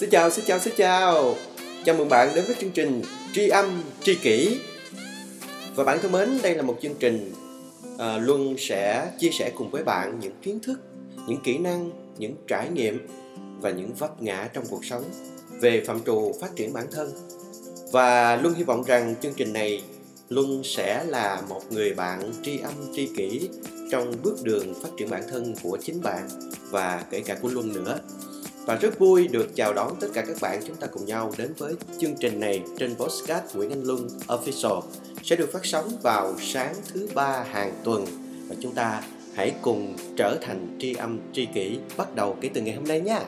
Xin chào. Chào mừng bạn đến với chương trình Tri âm Tri Kỷ. Và bạn thân mến, đây là một chương trình Luân sẽ chia sẻ cùng với bạn những kiến thức, những kỹ năng, những trải nghiệm và những vấp ngã trong cuộc sống về phạm trù phát triển bản thân. Và Luân hy vọng rằng chương trình này Luân sẽ là một người bạn tri âm tri kỷ trong bước đường phát triển bản thân của chính bạn và kể cả của Luân nữa. Và rất vui được chào đón tất cả các bạn, chúng ta cùng nhau đến với chương trình này trên Voxcast Nguyễn Anh Luân Official sẽ được phát sóng vào sáng thứ Ba hàng tuần. Và chúng ta hãy cùng trở thành tri âm tri kỷ bắt đầu kể từ ngày hôm nay nha.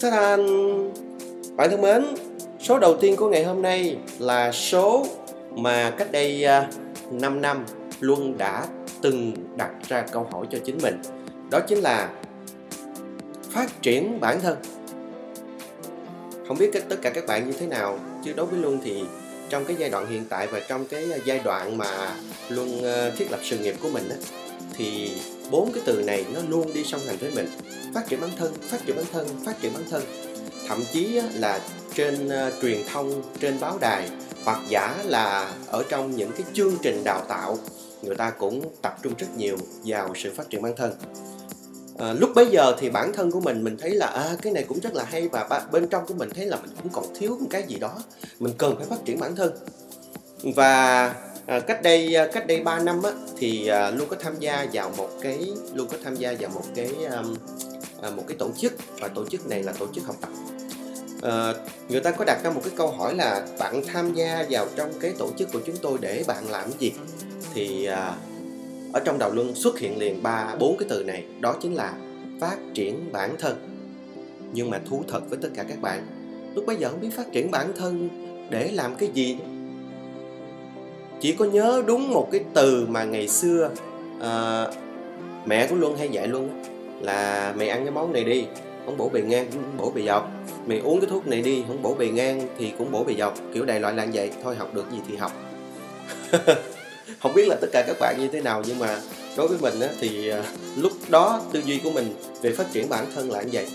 Ta-đan! Bạn thân mến, số đầu tiên của ngày hôm nay là số mà cách đây 5 năm Luân đã từng đặt ra câu hỏi cho chính mình. Đó chính là phát triển bản thân. Không biết tất cả các bạn như thế nào, chứ đối với Luân thì trong cái giai đoạn hiện tại và trong cái giai đoạn mà Luân thiết lập sự nghiệp của mình á, thì 4 cái từ này nó luôn đi song hành với mình. Phát triển bản thân. Thậm chí là trên truyền thông, trên báo đài, hoặc giả là ở trong những cái chương trình đào tạo, người ta cũng tập trung rất nhiều vào sự phát triển bản thân. Lúc bấy giờ thì bản thân của mình thấy là cái này cũng rất là hay, và bên trong của mình thấy là mình cũng còn thiếu một cái gì đó, mình cần phải phát triển bản thân. Và cách đây 3 năm á, thì Luân có tham gia vào một cái tổ chức, và tổ chức này là tổ chức học tập. Người ta có đặt ra một cái câu hỏi là bạn tham gia vào trong cái tổ chức của chúng tôi để bạn làm gì? Thì ở trong đầu Luân xuất hiện liền 3-4 cái từ này, đó chính là phát triển bản thân. Nhưng mà thú thật với tất cả các bạn, lúc bấy giờ không biết phát triển bản thân để làm cái gì. Chỉ có nhớ đúng một cái từ mà ngày xưa mẹ của Luân hay dạy Luân là mày ăn cái món này đi, không bổ bề ngang cũng bổ bề dọc, mày uống cái thuốc này đi, không bổ bề ngang thì cũng bổ bề dọc, kiểu đại loại là vậy thôi, học được gì thì học. Không biết là tất cả các bạn như thế nào, nhưng mà đối với mình á, thì lúc đó tư duy của mình về phát triển bản thân là như vậy.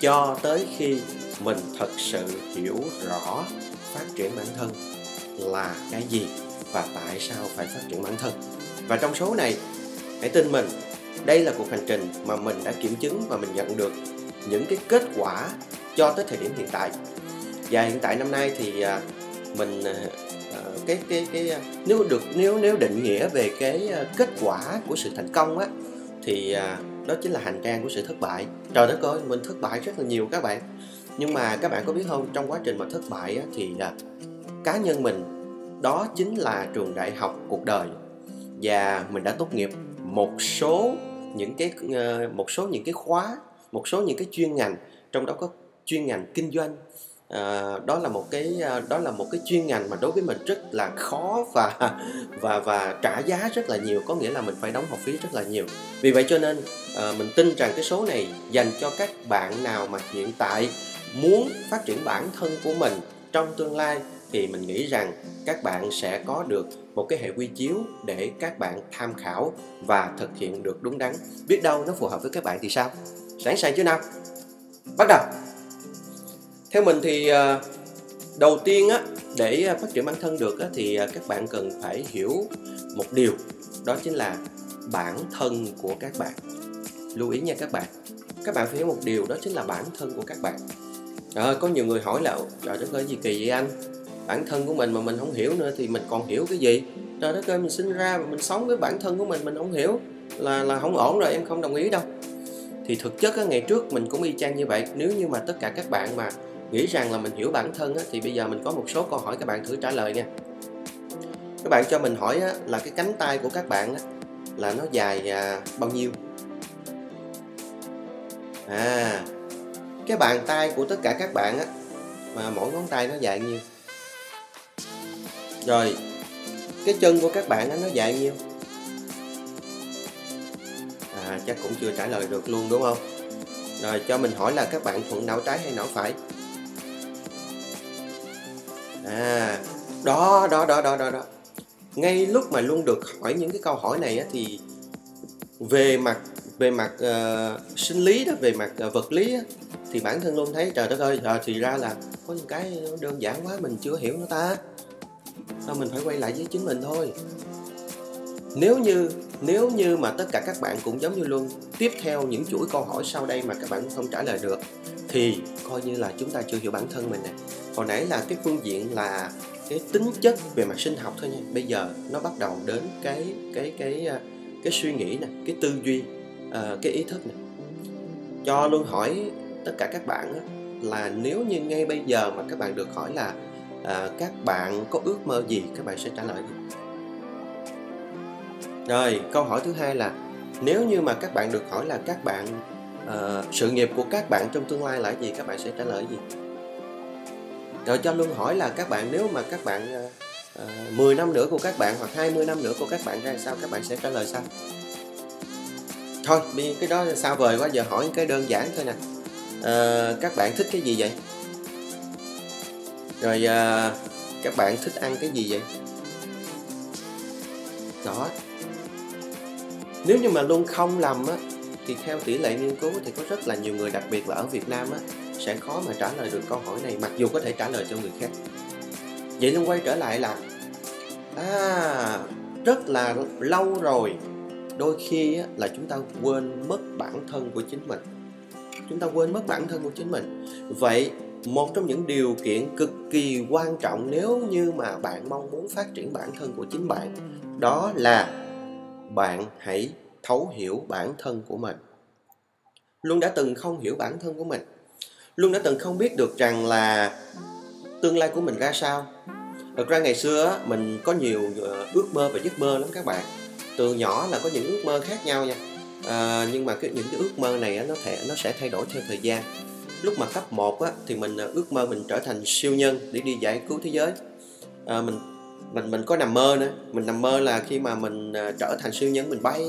Cho tới khi mình thật sự hiểu rõ phát triển bản thân là cái gì và tại sao phải phát triển bản thân. Và trong số này, hãy tin mình, đây là cuộc hành trình mà mình đã kiểm chứng và mình nhận được những cái kết quả cho tới thời điểm hiện tại. Và hiện tại năm nay thì mình... Nếu định nghĩa về cái kết quả của sự thành công á, thì đó chính là hành trang của sự thất bại. Trời đất ơi, mình thất bại rất là nhiều các bạn. Nhưng mà các bạn có biết không, trong quá trình mà thất bại á, thì cá nhân mình, đó chính là trường đại học cuộc đời. Và mình đã tốt nghiệp một số những cái khóa, một số những cái chuyên ngành, trong đó có chuyên ngành kinh doanh. Đó là một cái chuyên ngành mà đối với mình rất là khó và trả giá rất là nhiều, có nghĩa là mình phải đóng học phí rất là nhiều. Vì vậy cho nên mình tin rằng cái số này dành cho các bạn nào mà hiện tại muốn phát triển bản thân của mình trong tương lai, thì mình nghĩ rằng các bạn sẽ có được một cái hệ quy chiếu để các bạn tham khảo và thực hiện được đúng đắn. Biết đâu nó phù hợp với các bạn thì sao? Sẵn sàng chưa nào? Bắt đầu! Theo mình thì đầu tiên á, để phát triển bản thân được á, thì các bạn cần phải hiểu một điều, đó chính là bản thân của các bạn. Lưu ý nha các bạn, phải hiểu một điều, đó chính là bản thân của các bạn. Có nhiều người hỏi là trời đất ơi gì kỳ vậy anh, bản thân của mình mà mình không hiểu nữa thì mình còn hiểu cái gì? Trời đất ơi, mình sinh ra và mình sống với bản thân của mình không hiểu là không ổn rồi, em không đồng ý đâu. Thì thực chất á, ngày trước mình cũng y chang như vậy. Nếu như mà tất cả các bạn mà nghĩ rằng là mình hiểu bản thân á, thì bây giờ mình có một số câu hỏi các bạn thử trả lời nha. Các bạn cho mình hỏi á, là cái cánh tay của các bạn á, là nó dài bao nhiêu? Cái bàn tay của tất cả các bạn á, mà mỗi ngón tay nó dài bao nhiêu? Rồi, cái chân của các bạn á, nó dài bao nhiêu? Chắc cũng chưa trả lời được luôn đúng không? Rồi cho mình hỏi là các bạn thuận não trái hay não phải? Đó. Ngay lúc mà Luân được hỏi những cái câu hỏi này á, thì về mặt về mặt sinh lý đó, về mặt vật lý đó, thì bản thân luôn thấy trời đất ơi, thì ra là có những cái đơn giản quá mình chưa hiểu nữa ta. Thôi mình phải quay lại với chính mình thôi. Nếu như mà tất cả các bạn cũng giống như Luân tiếp theo những chuỗi câu hỏi sau đây mà các bạn không trả lời được thì coi như là chúng ta chưa hiểu bản thân mình nè. Hồi nãy là cái phương diện là cái tính chất về mặt sinh học thôi nha. Bây giờ nó bắt đầu đến cái suy nghĩ nè, cái tư duy, cái ý thức nè. Cho Luân hỏi tất cả các bạn á, là nếu như ngay bây giờ mà các bạn được hỏi là các bạn có ước mơ gì, các bạn sẽ trả lời gì? Rồi, câu hỏi thứ hai là nếu như mà các bạn được hỏi là các bạn sự nghiệp của các bạn trong tương lai là gì, các bạn sẽ trả lời gì? Rồi cho Luân hỏi là các bạn nếu mà các bạn 10 năm nữa của các bạn hoặc 20 năm nữa của các bạn ra sao, các bạn sẽ trả lời sao? Thôi, cái đó xa vời quá, giờ hỏi cái đơn giản thôi nè. Các bạn thích cái gì vậy? Rồi các bạn thích ăn cái gì vậy? Đó. Nếu như mà Luân không lầm á, thì theo tỷ lệ nghiên cứu thì có rất là nhiều người, đặc biệt là ở Việt Nam á, sẽ khó mà trả lời được câu hỏi này, mặc dù có thể trả lời cho người khác. Vậy Luân quay trở lại là rất là lâu rồi, đôi khi á, là chúng ta quên mất bản thân của chính mình. Chúng ta quên mất bản thân của chính mình. Vậy một trong những điều kiện cực kỳ quan trọng nếu như mà bạn mong muốn phát triển bản thân của chính bạn, đó là bạn hãy thấu hiểu bản thân của mình. Luân đã từng không hiểu bản thân của mình. Luân đã từng không biết được rằng là tương lai của mình ra sao. Thật ra ngày xưa mình có nhiều ước mơ và giấc mơ lắm các bạn. Từ nhỏ là có những ước mơ khác nhau nha. Nhưng mà những cái ước mơ này nó sẽ thay đổi theo thời gian. Lúc mà cấp 1 á, thì mình ước mơ mình trở thành siêu nhân để đi giải cứu thế giới. Mình có nằm mơ nữa. Mình nằm mơ là khi mà mình trở thành siêu nhân, mình bay.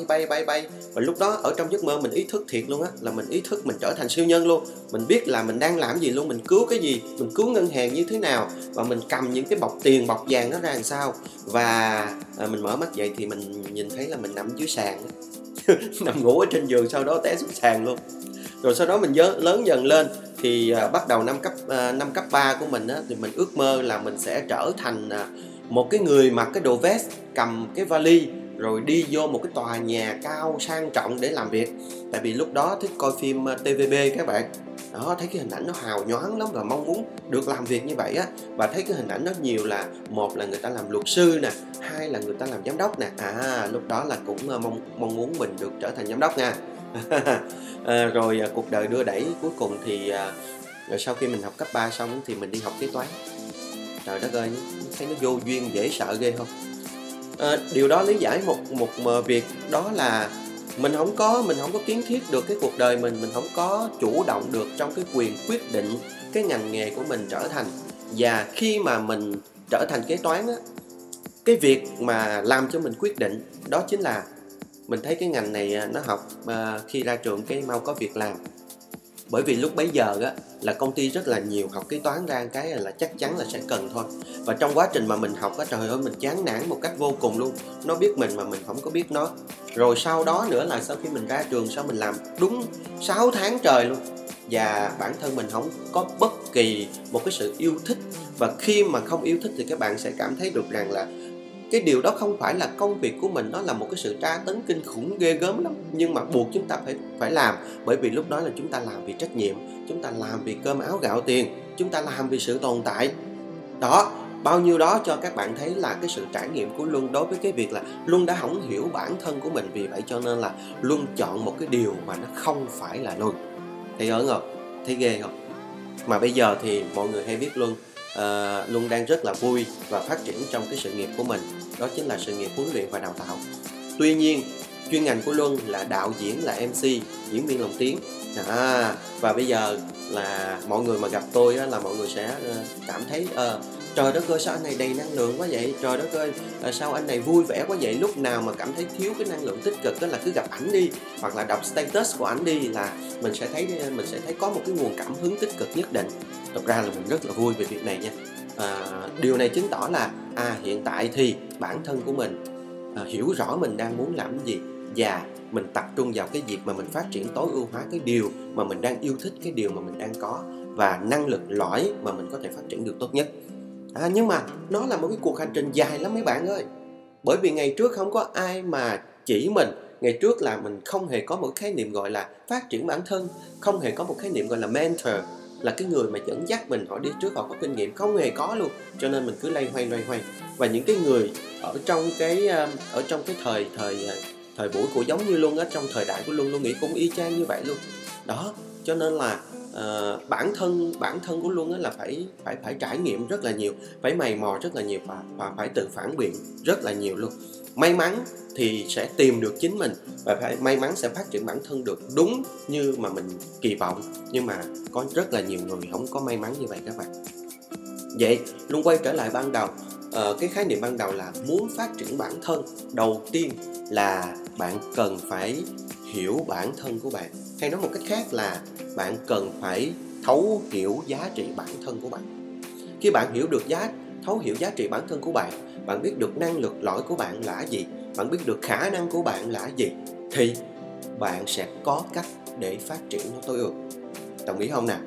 Và lúc đó ở trong giấc mơ mình ý thức thiệt luôn á, là mình ý thức mình trở thành siêu nhân luôn. Mình biết là mình đang làm gì luôn, mình cứu cái gì, mình cứu ngân hàng như thế nào, và mình cầm những cái bọc tiền bọc vàng nó ra làm sao. Và mình mở mắt dậy thì mình nhìn thấy là mình nằm dưới sàn nằm ngủ ở trên giường, sau đó té xuống sàn luôn. Rồi sau đó mình lớn dần lên thì bắt đầu năm cấp 3 của mình á, thì mình ước mơ là mình sẽ trở thành một cái người mặc cái đồ vest, cầm cái vali, rồi đi vô một cái tòa nhà cao sang trọng để làm việc. Tại vì lúc đó thích coi phim TVB các bạn. Đó, thấy cái hình ảnh nó hào nhoáng lắm và mong muốn được làm việc như vậy á. Và thấy cái hình ảnh nó nhiều là một là người ta làm luật sư nè, hai là người ta làm giám đốc nè. Lúc đó là cũng mong muốn mình được trở thành giám đốc nha. Rồi cuộc đời đưa đẩy, cuối cùng thì rồi sau khi mình học cấp 3 xong thì mình đi học kế toán. Trời đất ơi, thấy nó vô duyên dễ sợ ghê không? Điều đó lý giải một việc, đó là mình không có kiến thiết được cái cuộc đời mình không có chủ động được trong cái quyền quyết định cái ngành nghề của mình trở thành. Và khi mà mình trở thành kế toán á, cái việc mà làm cho mình quyết định đó chính là mình thấy cái ngành này nó học khi ra trường cái mau có việc làm. Bởi vì lúc bấy giờ á, là công ty rất là nhiều, học kế toán ra cái là chắc chắn là sẽ cần thôi. Và trong quá trình mà mình học á, trời ơi mình chán nản một cách vô cùng luôn. Nó biết mình mà mình không có biết nó. Rồi sau đó nữa là sau khi mình ra trường sau, mình làm đúng 6 tháng trời luôn. Và bản thân mình không có bất kỳ một cái sự yêu thích. Và khi mà không yêu thích thì các bạn sẽ cảm thấy được rằng là cái điều đó không phải là công việc của mình, nó là một cái sự tra tấn kinh khủng ghê gớm lắm. Nhưng mà buộc chúng ta phải làm, bởi vì lúc đó là chúng ta làm vì trách nhiệm, chúng ta làm vì cơm áo gạo tiền, chúng ta làm vì sự tồn tại. Đó, bao nhiêu đó cho các bạn thấy là cái sự trải nghiệm của Luân đối với cái việc là Luân đã không hiểu bản thân của mình. Vì vậy cho nên là Luân chọn một cái điều mà nó không phải là Luân. Thấy ớn không? Thấy ghê không? Mà bây giờ thì mọi người hay biết Luân đang rất là vui và phát triển trong cái sự nghiệp của mình. Đó chính là sự nghiệp huấn luyện và đào tạo. Tuy nhiên, chuyên ngành của Luân là đạo diễn, là MC, diễn viên lồng tiếng. Và bây giờ là mọi người mà gặp tôi á, là mọi người sẽ cảm thấy trời đất ơi sao anh này đầy năng lượng quá vậy, trời đất ơi sao anh này vui vẻ quá vậy. Lúc nào mà cảm thấy thiếu cái năng lượng tích cực đó là cứ gặp ảnh đi, hoặc là đọc status của ảnh đi, là mình sẽ thấy có một cái nguồn cảm hứng tích cực nhất định. Thật ra là mình rất là vui về việc này nha. Điều này chứng tỏ là hiện tại thì bản thân của mình hiểu rõ mình đang muốn làm cái gì, và mình tập trung vào cái việc mà mình phát triển tối ưu hóa cái điều mà mình đang yêu thích, cái điều mà mình đang có, và năng lực lõi mà mình có thể phát triển được tốt nhất. Nhưng mà nó là một cái cuộc hành trình dài lắm mấy bạn ơi. Bởi vì ngày trước không có ai mà chỉ mình. Ngày trước là mình không hề có một khái niệm gọi là phát triển bản thân, không hề có một khái niệm gọi là mentor, là cái người mà dẫn dắt mình, họ đi trước, họ có kinh nghiệm, không hề có luôn. Cho nên mình cứ loay hoay. Và những cái người ở trong cái thời buổi của giống như Luân á, trong thời đại của Luân nghĩ cũng y chang như vậy luôn. Đó, cho nên là bản thân của Luân á là phải trải nghiệm rất là nhiều, phải mày mò rất là nhiều, và phải tự phản biện rất là nhiều luôn. May mắn thì sẽ tìm được chính mình, và phải may mắn sẽ phát triển bản thân được đúng như mà mình kỳ vọng. Nhưng mà có rất là nhiều người không có may mắn như vậy các bạn. Vậy Luân quay trở lại ban đầu. Cái khái niệm ban đầu là muốn phát triển bản thân, đầu tiên là bạn cần phải hiểu bản thân của bạn, hay nói một cách khác là bạn cần phải thấu hiểu giá trị bản thân của bạn. Khi bạn thấu hiểu giá trị bản thân của bạn, bạn biết được năng lực lõi của bạn là gì, bạn biết được khả năng của bạn là gì, thì bạn sẽ có cách để phát triển nó tối ưu. Đồng ý không nào?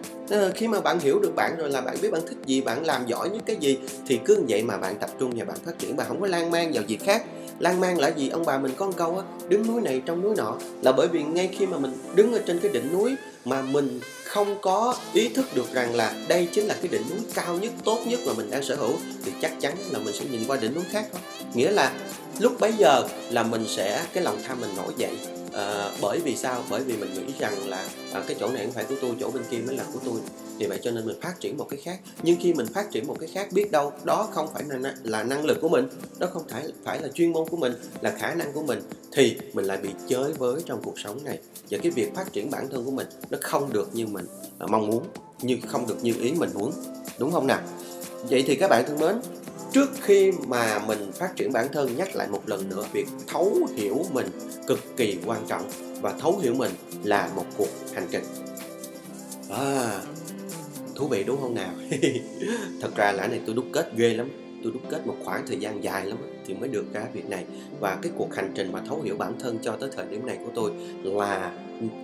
Khi mà bạn hiểu được bạn rồi, là bạn biết bạn thích gì, bạn làm giỏi những cái gì, thì cứ vậy mà bạn tập trung và bạn phát triển, bạn không có lan man vào việc khác. Lan man là gì? Ông bà mình có một câu á, đứng núi này trông núi nọ, là bởi vì ngay khi mà mình đứng ở trên cái đỉnh núi mà mình không có ý thức được rằng là đây chính là cái đỉnh núi cao nhất, tốt nhất mà mình đang sở hữu, thì chắc chắn là mình sẽ nhìn qua đỉnh núi khác thôi. Nghĩa là lúc bấy giờ là mình sẽ, cái lòng tham mình nổi dậy. Bởi vì sao? Bởi vì mình nghĩ rằng là cái chỗ này không phải của tôi, chỗ bên kia mới là của tôi. Vì vậy cho nên mình phát triển một cái khác. Nhưng khi mình phát triển một cái khác, biết đâu đó không phải là năng lực của mình, đó không phải là chuyên môn của mình, là khả năng của mình, thì mình lại bị chới với trong cuộc sống này. Và cái việc phát triển bản thân của mình nó không được như mình mong muốn, nhưng không được như ý mình muốn. Đúng không nào? Vậy thì các bạn thân mến, trước khi mà mình phát triển bản thân, nhắc lại một lần nữa, việc thấu hiểu mình cực kỳ quan trọng, và thấu hiểu mình là một cuộc hành trình. Thú vị đúng không nào? Thật ra là cái này tôi đúc kết ghê lắm, tôi đúc kết một khoảng thời gian dài lắm thì mới được ra việc này. Và cái cuộc hành trình mà thấu hiểu bản thân cho tới thời điểm này của tôi là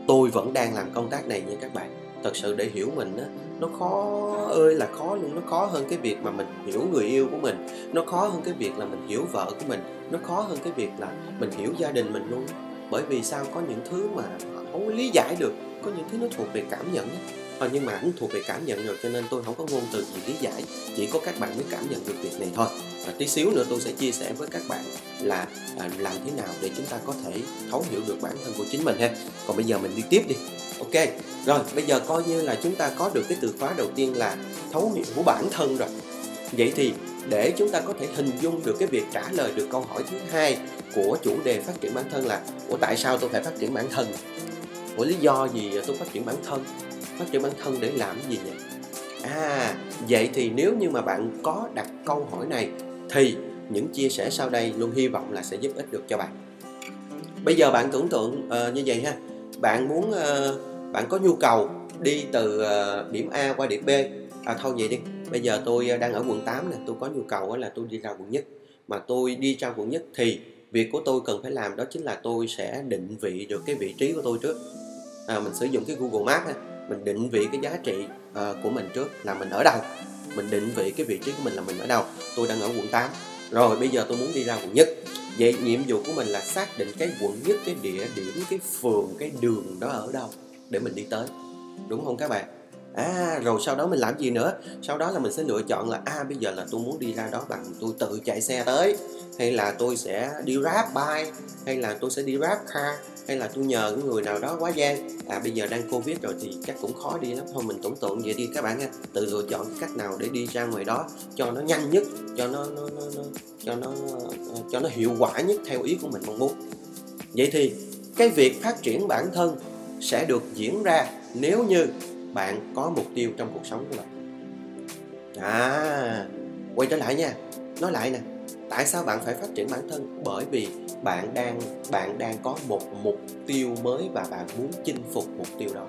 tôi vẫn đang làm công tác này nha các bạn. Thật sự để hiểu mình á, nó khó ơi là khó luôn. Nó khó hơn cái việc mà mình hiểu người yêu của mình, nó khó hơn cái việc là mình hiểu vợ của mình, nó khó hơn cái việc là mình hiểu gia đình mình luôn. Bởi vì sao? Có những thứ mà không lý giải được, có những thứ nó thuộc về cảm nhận. Nhưng mà cũng thuộc về cảm nhận rồi, cho nên tôi không có ngôn từ gì lý giải, chỉ có các bạn mới cảm nhận được việc này thôi. Và tí xíu nữa tôi sẽ chia sẻ với các bạn là làm thế nào để chúng ta có thể thấu hiểu được bản thân của chính mình ha. Còn bây giờ mình đi tiếp đi. Ok, rồi bây giờ coi như là chúng ta có được cái từ khóa đầu tiên là thấu hiểu của bản thân rồi. Vậy thì để chúng ta có thể hình dung được cái việc trả lời được câu hỏi thứ hai của chủ đề phát triển bản thân là tại sao tôi phải phát triển bản thân? Lý do gì tôi phát triển bản thân? Phát triển bản thân để làm cái gì vậy? Vậy thì nếu như mà bạn có đặt câu hỏi này thì những chia sẻ sau đây luôn hy vọng là sẽ giúp ích được cho bạn. Bây giờ bạn tưởng tượng như vậy ha. Bạn muốn bạn có nhu cầu đi từ điểm A qua điểm B. Thôi vậy đi. Bây giờ tôi đang ở quận 8 nè, tôi có nhu cầu là tôi đi ra quận nhất. Mà tôi đi ra quận nhất thì việc của tôi cần phải làm đó chính là tôi sẽ định vị được cái vị trí của tôi trước. Mình sử dụng cái Google Maps ha. Mình định vị cái giá trị của mình trước là mình ở đâu. Mình định vị cái vị trí của mình là mình ở đâu. Tôi đang ở quận 8. Rồi bây giờ tôi muốn đi ra quận nhất. Vậy nhiệm vụ của mình là xác định cái quận nhất, cái địa điểm, cái phường, cái đường đó ở đâu để mình đi tới. Đúng không các bạn? Rồi sau đó mình làm gì nữa? Sau đó là mình sẽ lựa chọn là bây giờ là tôi muốn đi ra đó bằng tôi tự chạy xe tới, hay là tôi sẽ đi Grab bike, hay là tôi sẽ đi Grab car, hay là tôi nhờ người nào đó quá gian. Bây giờ đang Covid rồi thì chắc cũng khó đi lắm. Thôi mình tưởng tượng vậy đi các bạn nha. Tự lựa chọn cái cách nào để đi ra ngoài đó cho nó nhanh nhất, cho nó hiệu quả nhất theo ý của mình mong muốn. Vậy thì cái việc phát triển bản thân sẽ được diễn ra nếu như bạn có mục tiêu trong cuộc sống của bạn. Quay trở lại nha. Nói lại nè. Tại sao bạn phải phát triển bản thân? Bởi vì bạn đang có một mục tiêu mới và bạn muốn chinh phục mục tiêu đó.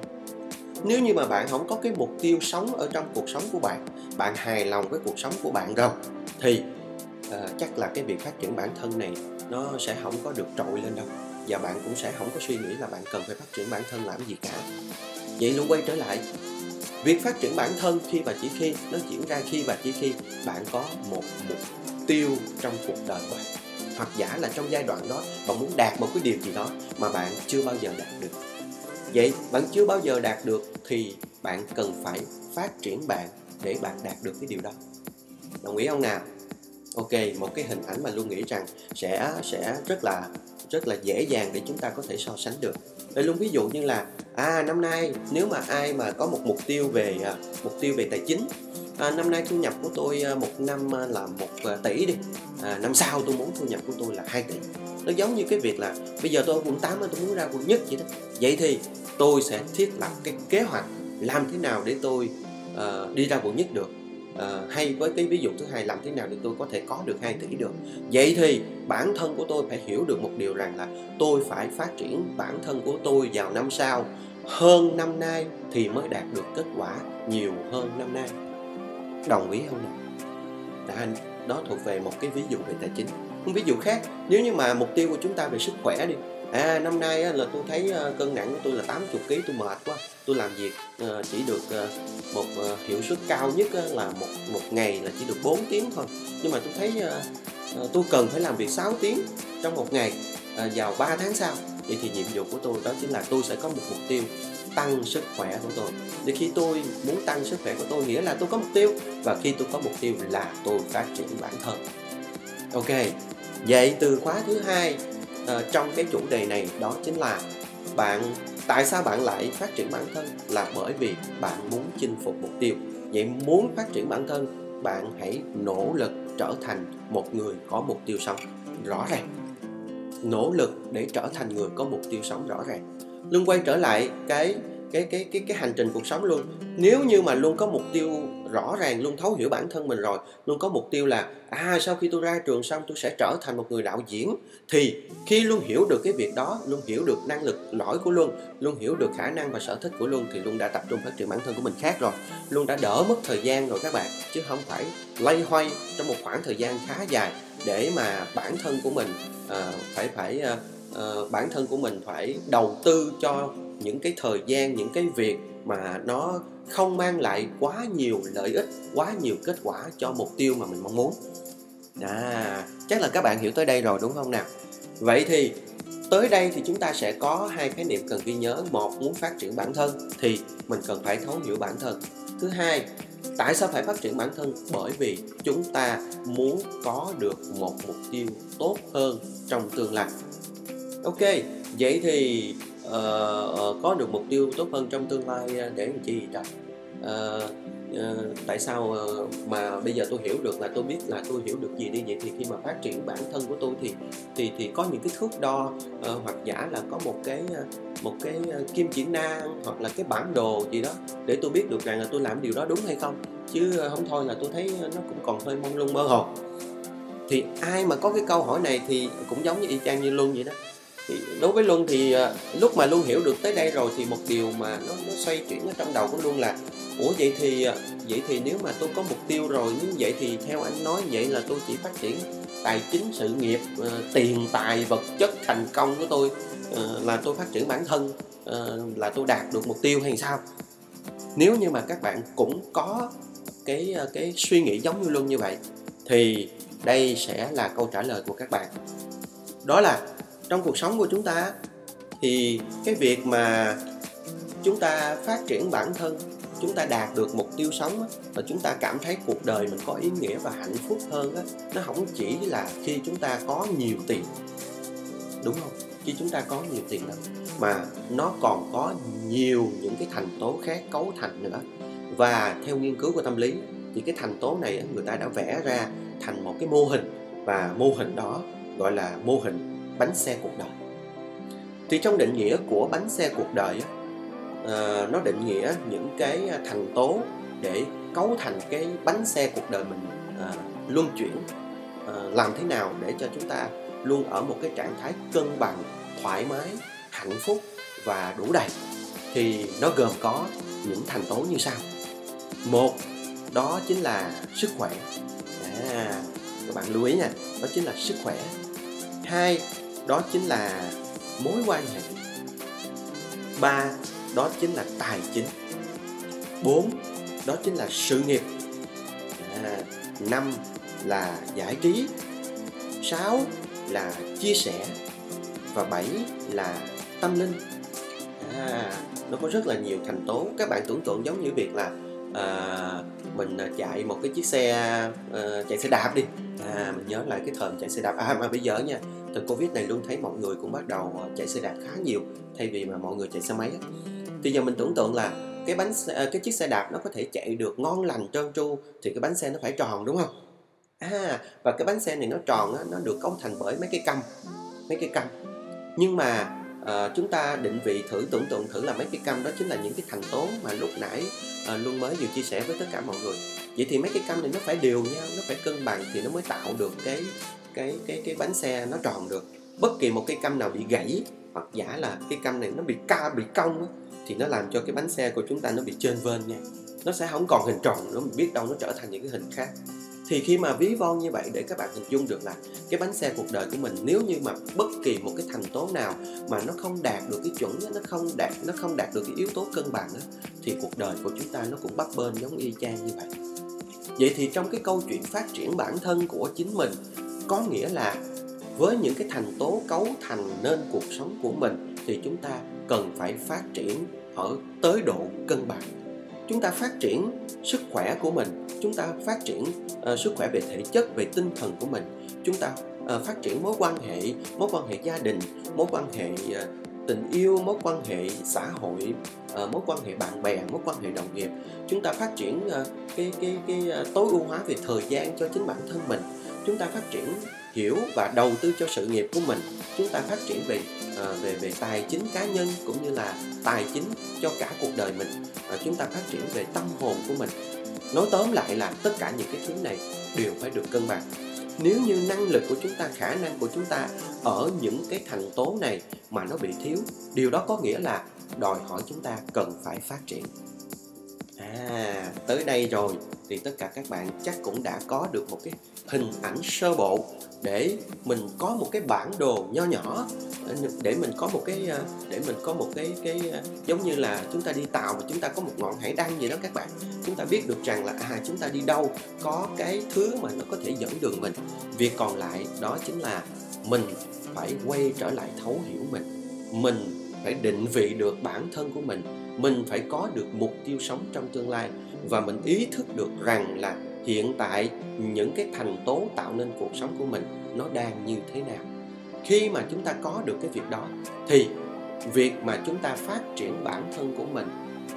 Nếu như mà bạn không có cái mục tiêu sống ở trong cuộc sống của bạn, bạn hài lòng với cuộc sống của bạn rồi, thì chắc là cái việc phát triển bản thân này nó sẽ không có được trội lên đâu. và bạn cũng sẽ không có suy nghĩ là bạn cần phải phát triển bản thân làm gì cả. Vậy luôn quay trở lại, việc phát triển bản thân nó diễn ra khi và chỉ khi bạn có một mục tiêu trong cuộc đời bạn, hoặc giả là trong giai đoạn đó bạn muốn đạt một cái điều gì đó mà bạn chưa bao giờ đạt được. Vậy bạn chưa bao giờ đạt được thì bạn cần phải phát triển bạn để bạn đạt được cái điều đó. Đồng ý không nào? Ok, một cái hình ảnh mà luôn nghĩ rằng sẽ rất là dễ dàng để chúng ta có thể so sánh được. Để luôn ví dụ như là năm nay nếu mà ai mà có một mục tiêu về tài chính, năm nay thu nhập của tôi một năm là 1 tỷ đi, năm sau tôi muốn thu nhập của tôi là 2 tỷ. Nó giống như cái việc là bây giờ tôi ở quận 8 tôi muốn ra quận nhất vậy đó. Vậy thì tôi sẽ thiết lập cái kế hoạch làm thế nào để tôi đi ra quận nhất được, hay với cái ví dụ thứ hai, làm thế nào để tôi có thể có được 2 tỷ được. Vậy thì bản thân của tôi phải hiểu được một điều rằng là tôi phải phát triển bản thân của tôi vào năm sau hơn năm nay thì mới đạt được kết quả nhiều hơn năm nay. Đồng ý không nào? Đó thuộc về một cái ví dụ về tài chính. Một ví dụ khác, nếu như mà mục tiêu của chúng ta về sức khỏe đi, năm nay là tôi thấy cân nặng của tôi là 80 kg, tôi mệt quá, tôi làm việc chỉ được một hiệu suất cao nhất là một ngày là chỉ được 4 tiếng thôi, nhưng mà tôi thấy tôi cần phải làm việc 6 tiếng trong một ngày vào 3 tháng sau. Vậy thì nhiệm vụ của tôi đó chính là tôi sẽ có một mục tiêu tăng sức khỏe của tôi. Để khi tôi muốn tăng sức khỏe của tôi nghĩa là tôi có mục tiêu, và khi tôi có mục tiêu là tôi phát triển bản thân. Ok, vậy từ khóa thứ 2 trong cái chủ đề này đó chính là tại sao bạn lại phát triển bản thân, là bởi vì bạn muốn chinh phục mục tiêu. Vậy muốn phát triển bản thân, bạn hãy nỗ lực trở thành một người có mục tiêu sống rõ ràng. Nỗ lực để trở thành người có mục tiêu sống rõ ràng. Luôn quay trở lại cái hành trình cuộc sống luôn. Nếu như mà luôn có mục tiêu rõ ràng, luôn thấu hiểu bản thân mình rồi, luôn có mục tiêu là sau khi tôi ra trường xong tôi sẽ trở thành một người đạo diễn, thì khi luôn hiểu được cái việc đó, luôn hiểu được năng lực lõi của Luân, luôn hiểu được khả năng và sở thích của Luân, thì Luân đã tập trung phát triển bản thân của mình khác rồi. Luân đã đỡ mất thời gian rồi các bạn, chứ không phải loay hoay trong một khoảng thời gian khá dài để mà bản thân của mình phải đầu tư cho những cái thời gian, những cái việc mà nó không mang lại quá nhiều lợi ích, quá nhiều kết quả cho mục tiêu mà mình mong muốn. Chắc là các bạn hiểu tới đây rồi đúng không nào? Vậy thì tới đây thì chúng ta sẽ có 2 khái niệm cần ghi nhớ. Một, muốn phát triển bản thân thì mình cần phải thấu hiểu bản thân. Thứ hai, tại sao phải phát triển bản thân? Bởi vì chúng ta muốn có được một mục tiêu tốt hơn trong tương lai. Ok, vậy thì có được mục tiêu tốt hơn trong tương lai để làm chi vậy? Tại sao mà bây giờ tôi hiểu được, là tôi biết là tôi hiểu được gì đi, vậy thì khi mà phát triển bản thân của tôi thì có những cái thước đo, hoặc giả là có một cái kim chỉ nam hoặc là cái bản đồ gì đó để tôi biết được rằng là tôi làm điều đó đúng hay không, chứ không thôi là tôi thấy nó cũng còn hơi mông lung mơ hồ. Thì ai mà có cái câu hỏi này thì cũng giống như y chang như Luân vậy đó. Thì đối với Luân thì lúc mà Luân hiểu được tới đây rồi thì một điều mà nó xoay chuyển ở trong đầu của Luân là vậy thì nếu mà tôi có mục tiêu rồi, nếu vậy thì theo anh nói vậy là tôi chỉ phát triển tài chính, sự nghiệp, tiền tài, vật chất, thành công của tôi là tôi phát triển bản thân, là tôi đạt được mục tiêu hay sao? Nếu như mà các bạn cũng có cái suy nghĩ giống như Luân như vậy thì đây sẽ là câu trả lời của các bạn. Đó là trong cuộc sống của chúng ta thì cái việc mà chúng ta phát triển bản thân, chúng ta đạt được mục tiêu sống và chúng ta cảm thấy cuộc đời mình có ý nghĩa và hạnh phúc hơn, nó không chỉ là khi chúng ta có nhiều tiền, đúng không? Khi chúng ta có nhiều tiền đó, mà nó còn có nhiều những cái thành tố khác cấu thành nữa. Và theo nghiên cứu của tâm lý thì cái thành tố này người ta đã vẽ ra thành một cái mô hình, và mô hình đó gọi là mô hình bánh xe cuộc đời. Thì trong định nghĩa của bánh xe cuộc đời, nó định nghĩa những cái thành tố để cấu thành cái bánh xe cuộc đời mình luân chuyển, làm thế nào để cho chúng ta luôn ở một cái trạng thái cân bằng, thoải mái, hạnh phúc và đủ đầy. Thì nó gồm có những thành tố như sau. 1, đó chính là sức khỏe. Các bạn lưu ý nha, đó chính là sức khỏe. 2, đó chính là mối quan hệ. 3. Đó chính là tài chính. 4. Đó chính là sự nghiệp. 5. Là giải trí. 6. Là chia sẻ. Và 7. Là tâm linh. Nó có rất là nhiều thành tố. Các bạn tưởng tượng giống như việc là mình chạy một cái chiếc xe, chạy xe đạp đi. Mình nhớ lại cái thời chạy xe đạp. Mà bây giờ nha, từ Covid này luôn thấy mọi người cũng bắt đầu chạy xe đạp khá nhiều, thay vì mà mọi người chạy xe máy á. Thì giờ mình tưởng tượng là cái chiếc xe đạp nó có thể chạy được ngon lành trơn tru thì cái bánh xe nó phải tròn, đúng không? Và cái bánh xe này nó tròn á, nó được cấu thành bởi mấy cây căm. Nhưng mà chúng ta định vị thử, tưởng tượng thử là mấy cái căm đó chính là những cái thành tố mà lúc nãy Luân mới vừa chia sẻ với tất cả mọi người. Vậy thì mấy cái căm này nó phải đều nhau, nó phải cân bằng thì nó mới tạo được cái bánh xe nó tròn được. Bất kỳ một cái căm nào bị gãy hoặc giả là cái căm này nó bị cong thì nó làm cho cái bánh xe của chúng ta nó bị chênh vênh nha. Nó sẽ không còn hình tròn nữa, mình biết đâu nó trở thành những cái hình khác. Thì khi mà ví von như vậy để các bạn hình dung được là cái bánh xe cuộc đời của mình, nếu như mà bất kỳ một cái thành tố nào mà nó không đạt được cái chuẩn, nó không đạt được cái yếu tố cân bằng đó, thì cuộc đời của chúng ta nó cũng bấp bênh giống y chang như vậy. Vậy thì trong cái câu chuyện phát triển bản thân của chính mình, có nghĩa là với những cái thành tố cấu thành nên cuộc sống của mình thì chúng ta cần phải phát triển ở tới độ cân bằng. Chúng ta phát triển sức khỏe của mình, chúng ta phát triển sức khỏe về thể chất, về tinh thần của mình, chúng ta phát triển mối quan hệ gia đình, mối quan hệ tình yêu, mối quan hệ xã hội, mối quan hệ bạn bè, mối quan hệ đồng nghiệp. Chúng ta phát triển cái tối ưu hóa về thời gian cho chính bản thân mình. Chúng ta phát triển hiểu và đầu tư cho sự nghiệp của mình. Chúng ta phát triển về tài chính cá nhân cũng như là tài chính cho cả cuộc đời mình. Chúng ta phát triển về tâm hồn của mình. Nói tóm lại là tất cả những cái thứ này đều phải được cân bằng. Nếu như năng lực của chúng ta, khả năng của chúng ta ở những cái thành tố này mà nó bị thiếu, điều đó có nghĩa là đòi hỏi chúng ta cần phải phát triển. Tới đây rồi thì tất cả các bạn chắc cũng đã có được một cái hình ảnh sơ bộ để mình có một cái bản đồ nho nhỏ, để mình có một cái giống như là chúng ta đi tàu và chúng ta có một ngọn hải đăng gì đó các bạn. Chúng ta biết được rằng là chúng ta đi đâu có cái thứ mà nó có thể dẫn đường mình. Việc còn lại đó chính là mình phải quay trở lại thấu hiểu mình phải định vị được bản thân của mình phải có được mục tiêu sống trong tương lai, và mình ý thức được rằng là hiện tại những cái thành tố tạo nên cuộc sống của mình nó đang như thế nào. Khi mà chúng ta có được cái việc đó thì việc mà chúng ta phát triển bản thân của mình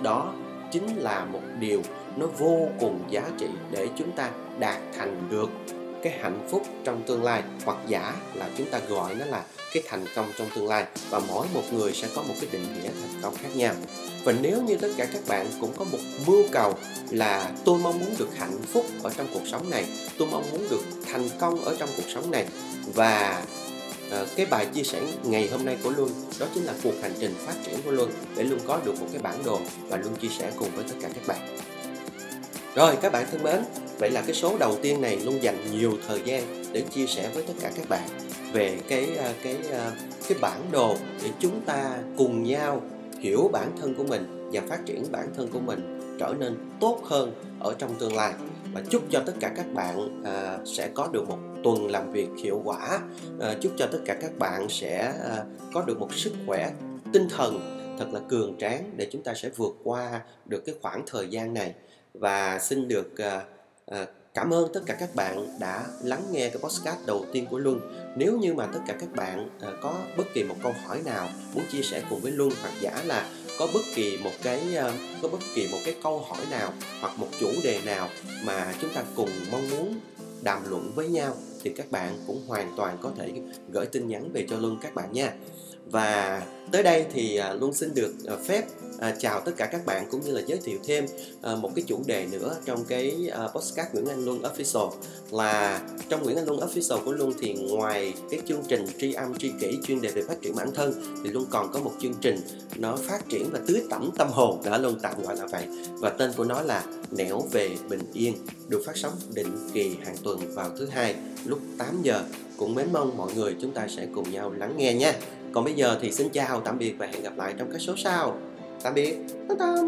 đó chính là một điều nó vô cùng giá trị để chúng ta đạt thành được cái hạnh phúc trong tương lai, hoặc giả là chúng ta gọi nó là cái thành công trong tương lai. Và mỗi một người sẽ có một cái định nghĩa thành công khác nhau. Và nếu như tất cả các bạn cũng có một mưu cầu là tôi mong muốn được hạnh phúc ở trong cuộc sống này, tôi mong muốn được thành công ở trong cuộc sống này, và cái bài chia sẻ ngày hôm nay của Luân đó chính là cuộc hành trình phát triển của Luân để Luân có được một cái bản đồ và Luân chia sẻ cùng với tất cả các bạn. Rồi các bạn thân mến, vậy là cái số đầu tiên này Luân dành nhiều thời gian để chia sẻ với tất cả các bạn về cái bản đồ để chúng ta cùng nhau hiểu bản thân của mình và phát triển bản thân của mình trở nên tốt hơn ở trong tương lai. Và chúc cho tất cả các bạn sẽ có được một tuần làm việc hiệu quả. Chúc cho tất cả các bạn sẽ có được một sức khỏe tinh thần thật là cường tráng để chúng ta sẽ vượt qua được cái khoảng thời gian này. Và xin được cảm ơn tất cả các bạn đã lắng nghe cái podcast đầu tiên của Luân. Nếu như mà tất cả các bạn có bất kỳ một câu hỏi nào muốn chia sẻ cùng với Luân, hoặc giả là có bất kỳ một cái câu hỏi nào hoặc một chủ đề nào mà chúng ta cùng mong muốn đàm luận với nhau thì các bạn cũng hoàn toàn có thể gửi tin nhắn về cho Luân các bạn nha. Và tới đây thì Luân xin được phép chào tất cả các bạn, cũng như là giới thiệu thêm một cái chủ đề nữa trong cái podcast Nguyễn Anh Luân Official. Là trong Nguyễn Anh Luân Official của Luân thì ngoài cái chương trình Tri âm Tri Kỷ chuyên đề về phát triển bản thân thì Luân còn có một chương trình nó phát triển và tưới tẩm tâm hồn, đã Luân tạm gọi là vậy, và tên của nó là Nẻo về Bình Yên, được phát sóng định kỳ hàng tuần vào thứ Hai lúc 8 giờ. Cũng mến mong mọi người chúng ta sẽ cùng nhau lắng nghe nha. Còn bây giờ thì xin chào, tạm biệt và hẹn gặp lại trong các số sau. Tạm biệt. Ta-ta.